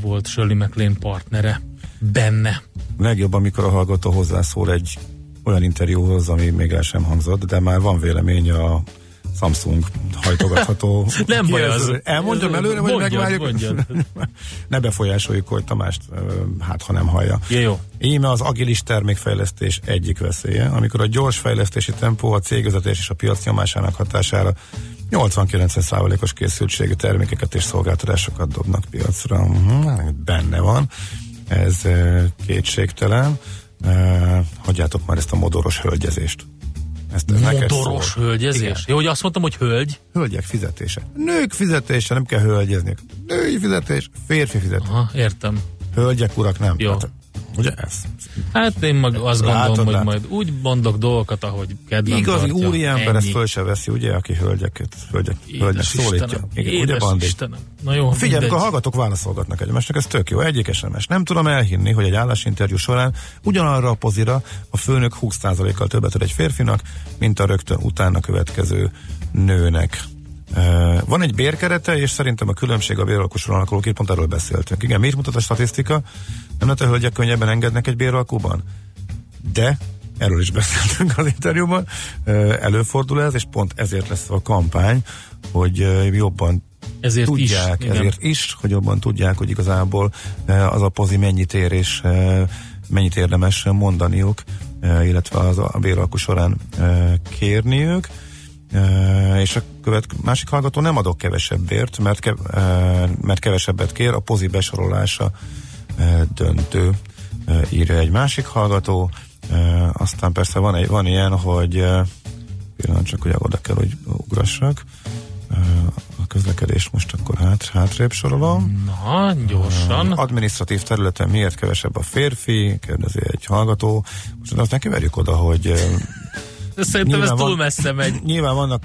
volt Shirley MacLaine partnere benne. Legjobb, amikor a hallgató hozzászól egy olyan interjúhoz, ami még el sem hangzott, de már van vélemény a Samsung hajtogatható. Nem baj az. Elmondjam előre, vagy megvárjuk? Ne befolyásoljuk Kóly Tamást, hát ha nem hallja. Jó. Íme az agilis termékfejlesztés egyik veszélye, amikor a gyors fejlesztési tempó a cégvezetés és a piac nyomásának hatására 80-90%-os készültségű termékeket és szolgáltatásokat dobnak piacra. Benne van. Ez kétségtelen. Hagyjátok már ezt a modoros hölgyezést. Modoros hölgyezés? Jó, hogy azt mondtam, hogy hölgy. Hölgyek fizetése. Nők fizetése, nem kell hölgyezni. Női fizetés, férfi fizetés. Aha, értem. Hölgyek, urak, nem. Jó. Hát, Jazz. Hát én meg azt gondolom, hogy majd úgy mondok dolgokat, ahogy kedvem igazi tartja. Igazi úriember ezt föl se veszi, ugye, aki hölgyek szólítja. Igen, ugye bandit? Na jó, figyelj, mindegy. Amikor a hallgatók válaszolgatnak egymásnak, ez tök jó, egyik SMS. Nem tudom elhinni, hogy egy állásinterjú során ugyanarra a pozira a főnök 20%-kal többet ad egy férfinak, mint a rögtön utána következő nőnek. Van egy bérkerete, és szerintem a különbség a béralkósról alakuló ki, pont erről beszéltünk. Igen, miért mutat a statisztika? Nem lehet, hogy hölgyek könnyebben engednek egy béralkóban? De erről is beszéltünk az interjúban. Előfordul ez, és pont ezért lesz a kampány, hogy jobban ezért tudják, is, ezért is, hogy jobban tudják, hogy igazából az a pozi mennyit ér, és mennyit érdemes mondaniuk, illetve az a béralkó során kérniük. És a másik hallgató: nem adok kevesebb bért, mert kevesebbet kér, a pozi besorolása döntő, írja egy másik hallgató. Aztán persze van ilyen, hogy pillanat csak, hogy oda kell, hogy ugrassak. A közlekedés most akkor hátrébb sorolom. Na, gyorsan. Adminisztratív területen miért kevesebb a férfi? Kérdezi egy hallgató. Most azt neki verjük oda, hogy... Szerintem nyilván ez túl messze megy. Nyilván vannak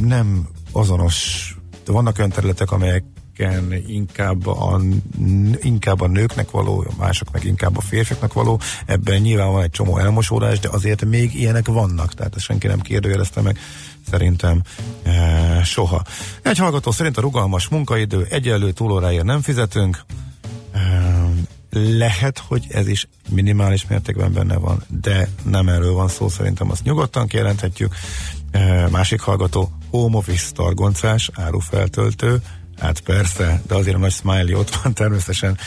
nem azonos, de vannak olyan területek, amelyeken inkább a nőknek való, mások meg inkább a férfiaknak való. Ebben nyilván van egy csomó elmosódás, de azért még ilyenek vannak. Tehát ezt senki nem kérdőjelezte meg, szerintem soha. Egy hallgató szerint a rugalmas munkaidő, egyenlő túlóráért nem fizetünk. Lehet, hogy ez is minimális mértékben benne van, de nem erről van szó, szerintem azt nyugodtan kijelenthetjük. Másik hallgató: home office, targoncás, árufeltöltő. Hát persze, de azért a nagy smiley ott van természetesen.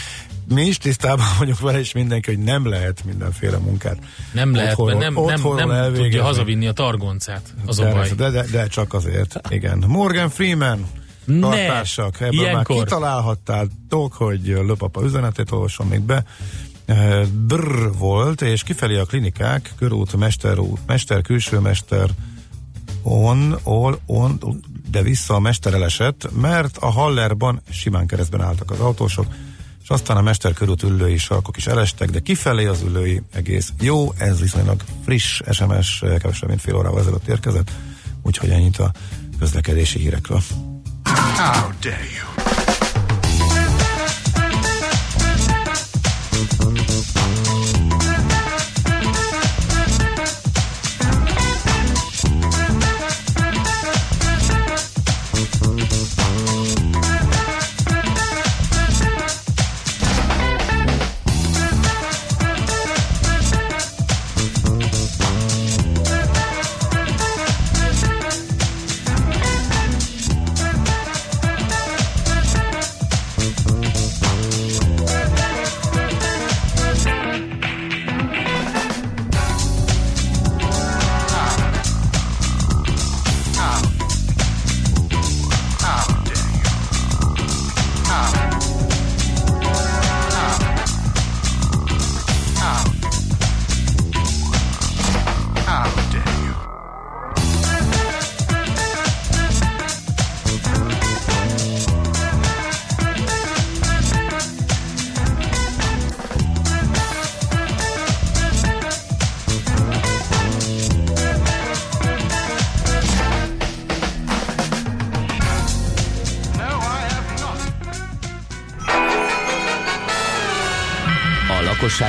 Mi is tisztában vagyunk vele, és mindenki, hogy nem lehet mindenféle munkát. Nem lehet, mert nem tudja hazavinni a targoncát, az a baj. De csak azért, igen. Morgan Freeman tartássak, ebből ilyenkor már kitalálhattátok, hogy Löpapa üzenetét olvasom még be. Brr volt, és kifelé a klinikák, körút, mesterút, külsőmester de vissza a mesterrel esett, mert a hallerban simán keresztben álltak az autósok, és aztán a mester körút ülői sarkok is elestek, de kifelé az ülői egész jó. Ez viszonylag friss SMS, kevesebb mint fél órával ezelőtt érkezett, úgyhogy ennyit a közlekedési hírekről. How dare you?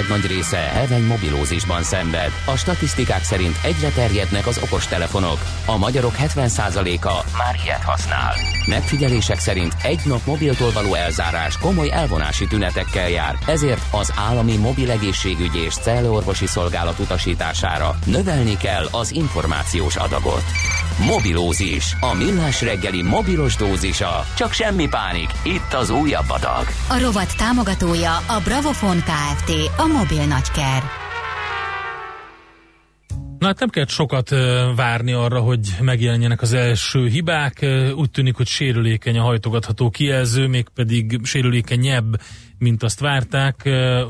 Nagy része heveny mobilózisban szenved. A statisztikák szerint egyre terjednek az okostelefonok. A magyarok 70%-a már ilyet használ. Megfigyelések szerint egy nap mobiltól való elzárás komoly elvonási tünetekkel jár, ezért az állami mobil egészségügyi és cellorvosi szolgálat utasítására növelni kell az információs adagot. Mobilózis, a Millás reggeli mobilos dózisa. Csak semmi pánik, itt az újabb adag. A rovat támogatója a Bravofon Kft., a mobil nagyker. Na, hát nem kellett sokat várni arra, hogy megjelenjenek az első hibák. Úgy tűnik, hogy sérülékeny a hajtogatható kijelző, mégpedig sérülékenyebb, mint azt várták.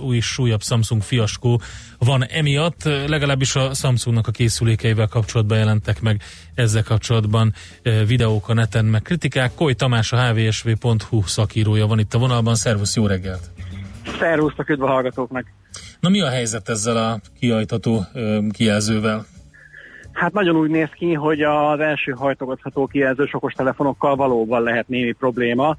Új és újabb Samsung fiaskó van emiatt. Legalábbis a Samsungnak a készülékeivel kapcsolatban jelentek meg ezzel kapcsolatban videók a neten, meg kritikák. Kóly Tamás, a HVSV.hu szakírója van itt a vonalban. Szervusz, jó reggelt! Szervusztok, üdv a hallgatóknak! Na mi a helyzet ezzel a kiajtható kijelzővel? Hát nagyon úgy néz ki, hogy az első hajtogatható kijelzős okostelefonokkal valóban lehet némi probléma.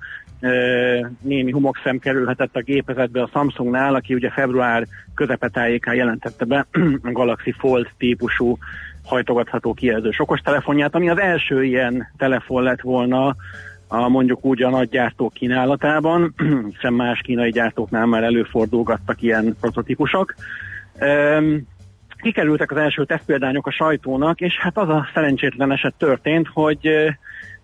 Némi homokszem kerülhetett a gépezetbe a Samsungnál, aki ugye február közepetájékán jelentette be a Galaxy Fold típusú hajtogatható kijelzős okostelefonját, ami az első ilyen telefon lett volna a mondjuk úgy a nagy gyártók kínálatában, hiszen más kínai gyártóknál már előfordulgattak ilyen prototípusok. Kikerültek az első tesztpéldányok a sajtónak, és hát az a szerencsétlen eset történt, hogy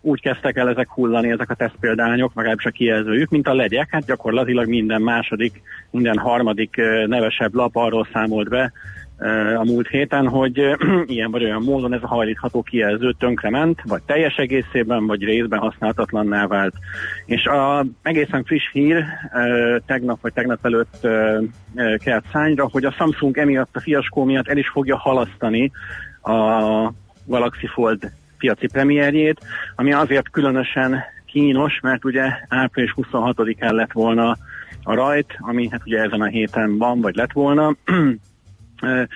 úgy kezdtek el ezek hullani, ezek a tesztpéldányok, magábbis a kijelzőjük, mint a legyek. Hát gyakorlatilag minden harmadik nevesebb lap arról számolt be a múlt héten, hogy ilyen vagy olyan módon ez a hajlítható kijelző tönkrement, vagy teljes egészében, vagy részben használhatatlanná vált. És egészen friss hír tegnap vagy tegnap előtt kelt szányra, hogy a Samsung emiatt, a fiaskó miatt el is fogja halasztani a Galaxy Fold piaci premierjét, ami azért különösen kínos, mert ugye április 26-án lett volna a rajt, ami hát ugye ezen a héten van, vagy lett volna.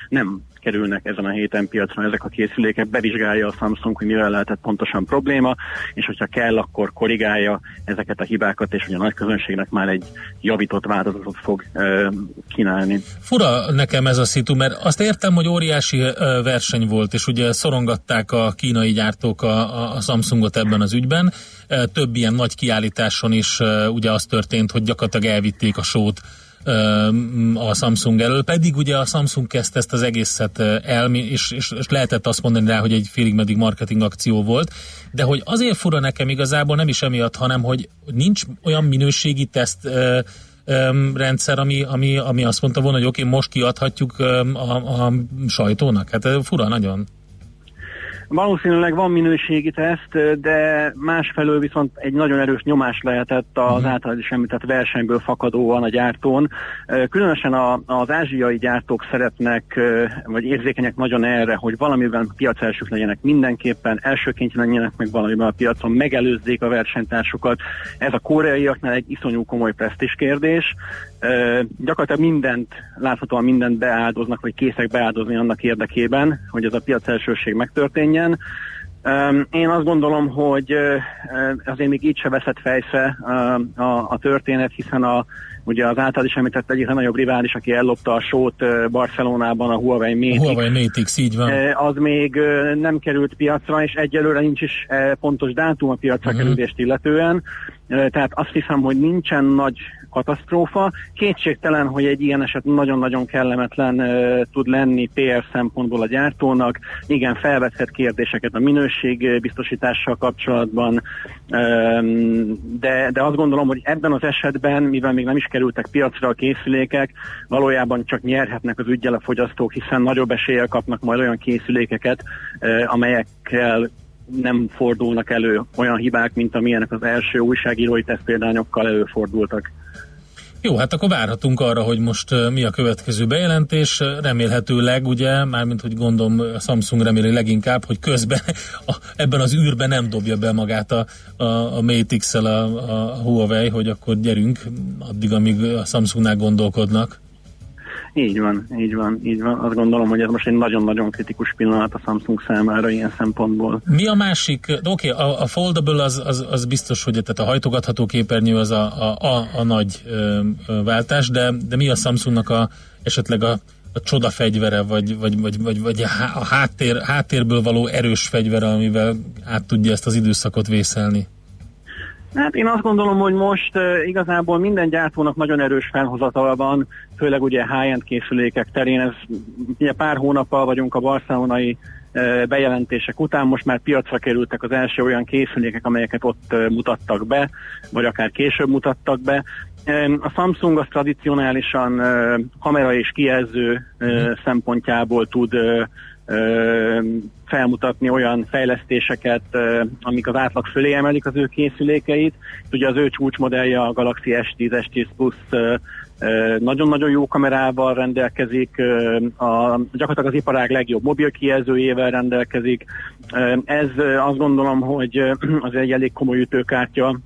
Nem kerülnek ezen a héten piacra ezek a készülékek, bevizsgálja a Samsung, hogy mivel lehetett pontosan probléma, és hogyha kell, akkor korrigálja ezeket a hibákat, és ugye a nagy közönségnek már egy javított változatot fog kínálni. Fura nekem ez a szitu, mert azt értem, hogy óriási verseny volt, és ugye szorongatták a kínai gyártók a Samsungot ebben az ügyben. Több ilyen nagy kiállításon is ugye az történt, hogy gyakorlatilag elvitték a sót a Samsung elől, pedig ugye a Samsung kezdte ezt az egészet el, és lehetett azt mondani rá, hogy egy félig-meddig marketing akció volt, de hogy azért fura nekem igazából nem is emiatt, hanem hogy nincs olyan minőségi teszt rendszer, ami azt mondta volna, hogy oké, most kiadhatjuk a sajtónak. Hát fura nagyon. Valószínűleg van minőségi teszt, de másfelől viszont egy nagyon erős nyomás lehetett az általad is említett versenyből fakadóan a gyártón. Különösen az ázsiai gyártók szeretnek, vagy érzékenyek nagyon erre, hogy valamiben piacelsők legyenek mindenképpen, elsőként legyenek meg valamiben a piacon, megelőzzék a versenytársukat. Ez a koreaiaknál egy iszonyú komoly presztízs kérdés. Gyakorlatilag láthatóan mindent beáldoznak, vagy készek beáldozni annak érdekében, hogy ez a piacelsőség megtörténjen. Én azt gondolom, hogy azért még így se veszett fejsze a történet, hiszen ugye az által is említett egyik nagyobb rivális, aki ellopta a sót Barcelonában, a Huawei Mate X. Így van. Az még nem került piacra, és egyelőre nincs is pontos dátum a piacra kerülést illetően. Tehát azt hiszem, hogy nincsen nagy katasztrófa. Kétségtelen, hogy egy ilyen eset nagyon-nagyon kellemetlen tud lenni PR szempontból a gyártónak. Igen, felvethet kérdéseket a minőségbiztosítással kapcsolatban, de azt gondolom, hogy ebben az esetben, mivel még nem is kerültek piacra a készülékek, valójában csak nyerhetnek az üggyel a fogyasztók, hiszen nagyobb eséllyel kapnak majd olyan készülékeket, amelyekkel nem fordulnak elő olyan hibák, mint amilyenek az első újságírói tesztpéldányokkal előfordultak. Jó, hát akkor várhatunk arra, hogy most mi a következő bejelentés. Remélhetőleg, ugye, mármint hogy gondolom a Samsung reméli leginkább, hogy közben ebben az űrben nem dobja be magát a Mate X-el a Huawei, hogy akkor gyerünk addig, amíg a Samsungnál gondolkodnak. Így van. Azt gondolom, hogy ez most egy nagyon-nagyon kritikus pillanat a Samsung számára ilyen szempontból. Mi a másik? Oké, a foldable az biztos, hogy tehát a hajtogatható képernyő az a nagy váltás, de mi a Samsungnak esetleg a csodafegyvere, vagy a háttérből való erős fegyvere, amivel át tudja ezt az időszakot vészelni? Hát én azt gondolom, hogy most igazából minden gyártónak nagyon erős felhozatala van, főleg ugye high-end készülékek terén. Ez ugye pár hónappal vagyunk a barcelonai bejelentések után, most már piacra kerültek az első olyan készülékek, amelyeket ott mutattak be, vagy akár később mutattak be. A Samsung az tradicionálisan kamera és kijelző szempontjából tud felmutatni olyan fejlesztéseket, amik az átlag fölé emelik az ő készülékeit. Ugye az ő csúcsmodellje a Galaxy S10, S10 Plus nagyon-nagyon jó kamerával rendelkezik, gyakorlatilag az iparág legjobb mobil kijelzőjével rendelkezik. Ez azt gondolom, hogy az egy elég komoly ütőkártya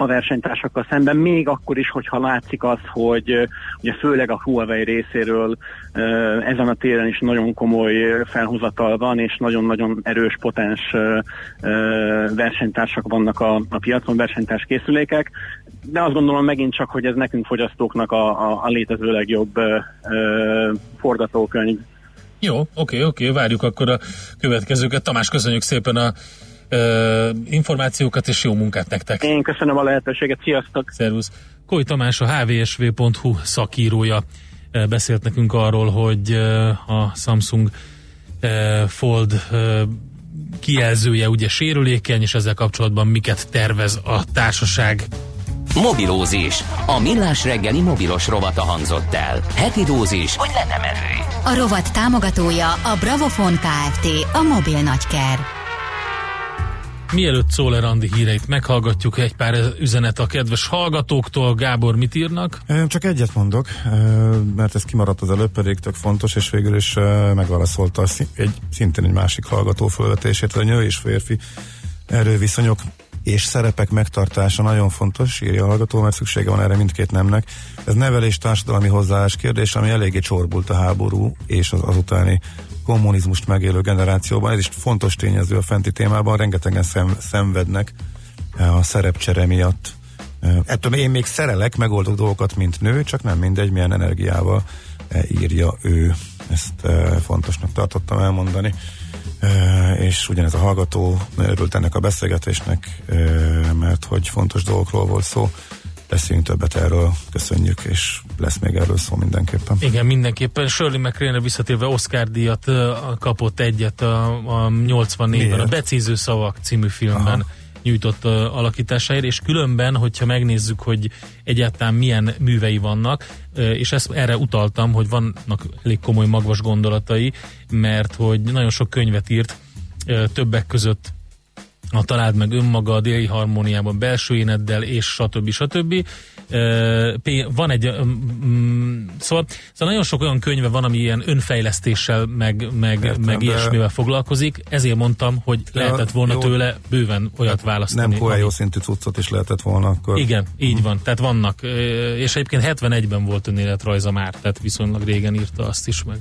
a versenytársakkal szemben, még akkor is, hogyha látszik az, hogy ugye főleg a Huawei részéről ezen a téren is nagyon komoly felhozatal van, és nagyon-nagyon erős, potens versenytársak vannak a piacon, versenytárs készülékek, de azt gondolom megint csak, hogy ez nekünk fogyasztóknak a létező legjobb forgatókönyv. Jó, oké, várjuk akkor a következőket. Tamás, köszönjük szépen a információkat, és jó munkát nektek! Én köszönöm a lehetőséget, sziasztok! Szervusz! Kóly Tamás, a HVSV.hu szakírója beszélt nekünk arról, hogy a Samsung Fold kijelzője ugye sérülékeny, és ezzel kapcsolatban miket tervez a társaság. Mobilózis. A Millás reggeli mobilos rovata hangzott el. Heti dózis, hogy lenne menő. A rovat támogatója a Bravofon Kft. A mobil nagyker. Mielőtt Szóler Andi híreit meghallgatjuk, egy pár üzenet a kedves hallgatóktól. Gábor, mit írnak? Csak egyet mondok, mert ez kimaradt az előbb, pedig tök fontos, és végül is megválaszolta szintén egy másik hallgató felvetését, hogy a nő és férfi erőviszonyok és szerepek megtartása nagyon fontos, írja a hallgató, mert szüksége van erre mindkét nemnek. Ez nevelés, társadalmi hozzáállás kérdés, ami eléggé csorbult a háború és az utáni kommunizmust megélő generációban. Ez is fontos tényező a fenti témában, rengetegen szenvednek a szerepcsere miatt. Ettől én még szerelek, megoldok dolgokat, mint nő, csak nem mindegy, milyen energiával, írja ő. Ezt fontosnak tartottam elmondani. És ugyanez a hallgató örült ennek a beszélgetésnek, mert hogy fontos dolgokról volt szó. Beszéljünk többet erről, köszönjük, és lesz még erről szó mindenképpen. Igen, mindenképpen. Shirley MacLaine-re visszatérve Oscar-díjat kapott egyet a 84-ben, a Becéző szavak című filmben. Aha. Nyújtott alakításáért, és különben, hogyha megnézzük, hogy egyáltalán milyen művei vannak, és erre utaltam, hogy vannak elég komoly magvas gondolatai, mert hogy nagyon sok könyvet írt, többek között a Találd meg önmagad, Déli harmóniában, Belső éneddel, és stb. Van egy... Szóval nagyon sok olyan könyve van, ami ilyen önfejlesztéssel, meg ilyesmivel foglalkozik, ezért mondtam, hogy lehetett volna tőle bőven olyat választani. Nem olyan jó szintű cuccot is lehetett volna akkor. Igen, így van, tehát vannak. És egyébként 71-ben volt önéletrajza már, tehát viszonylag régen írta azt is meg.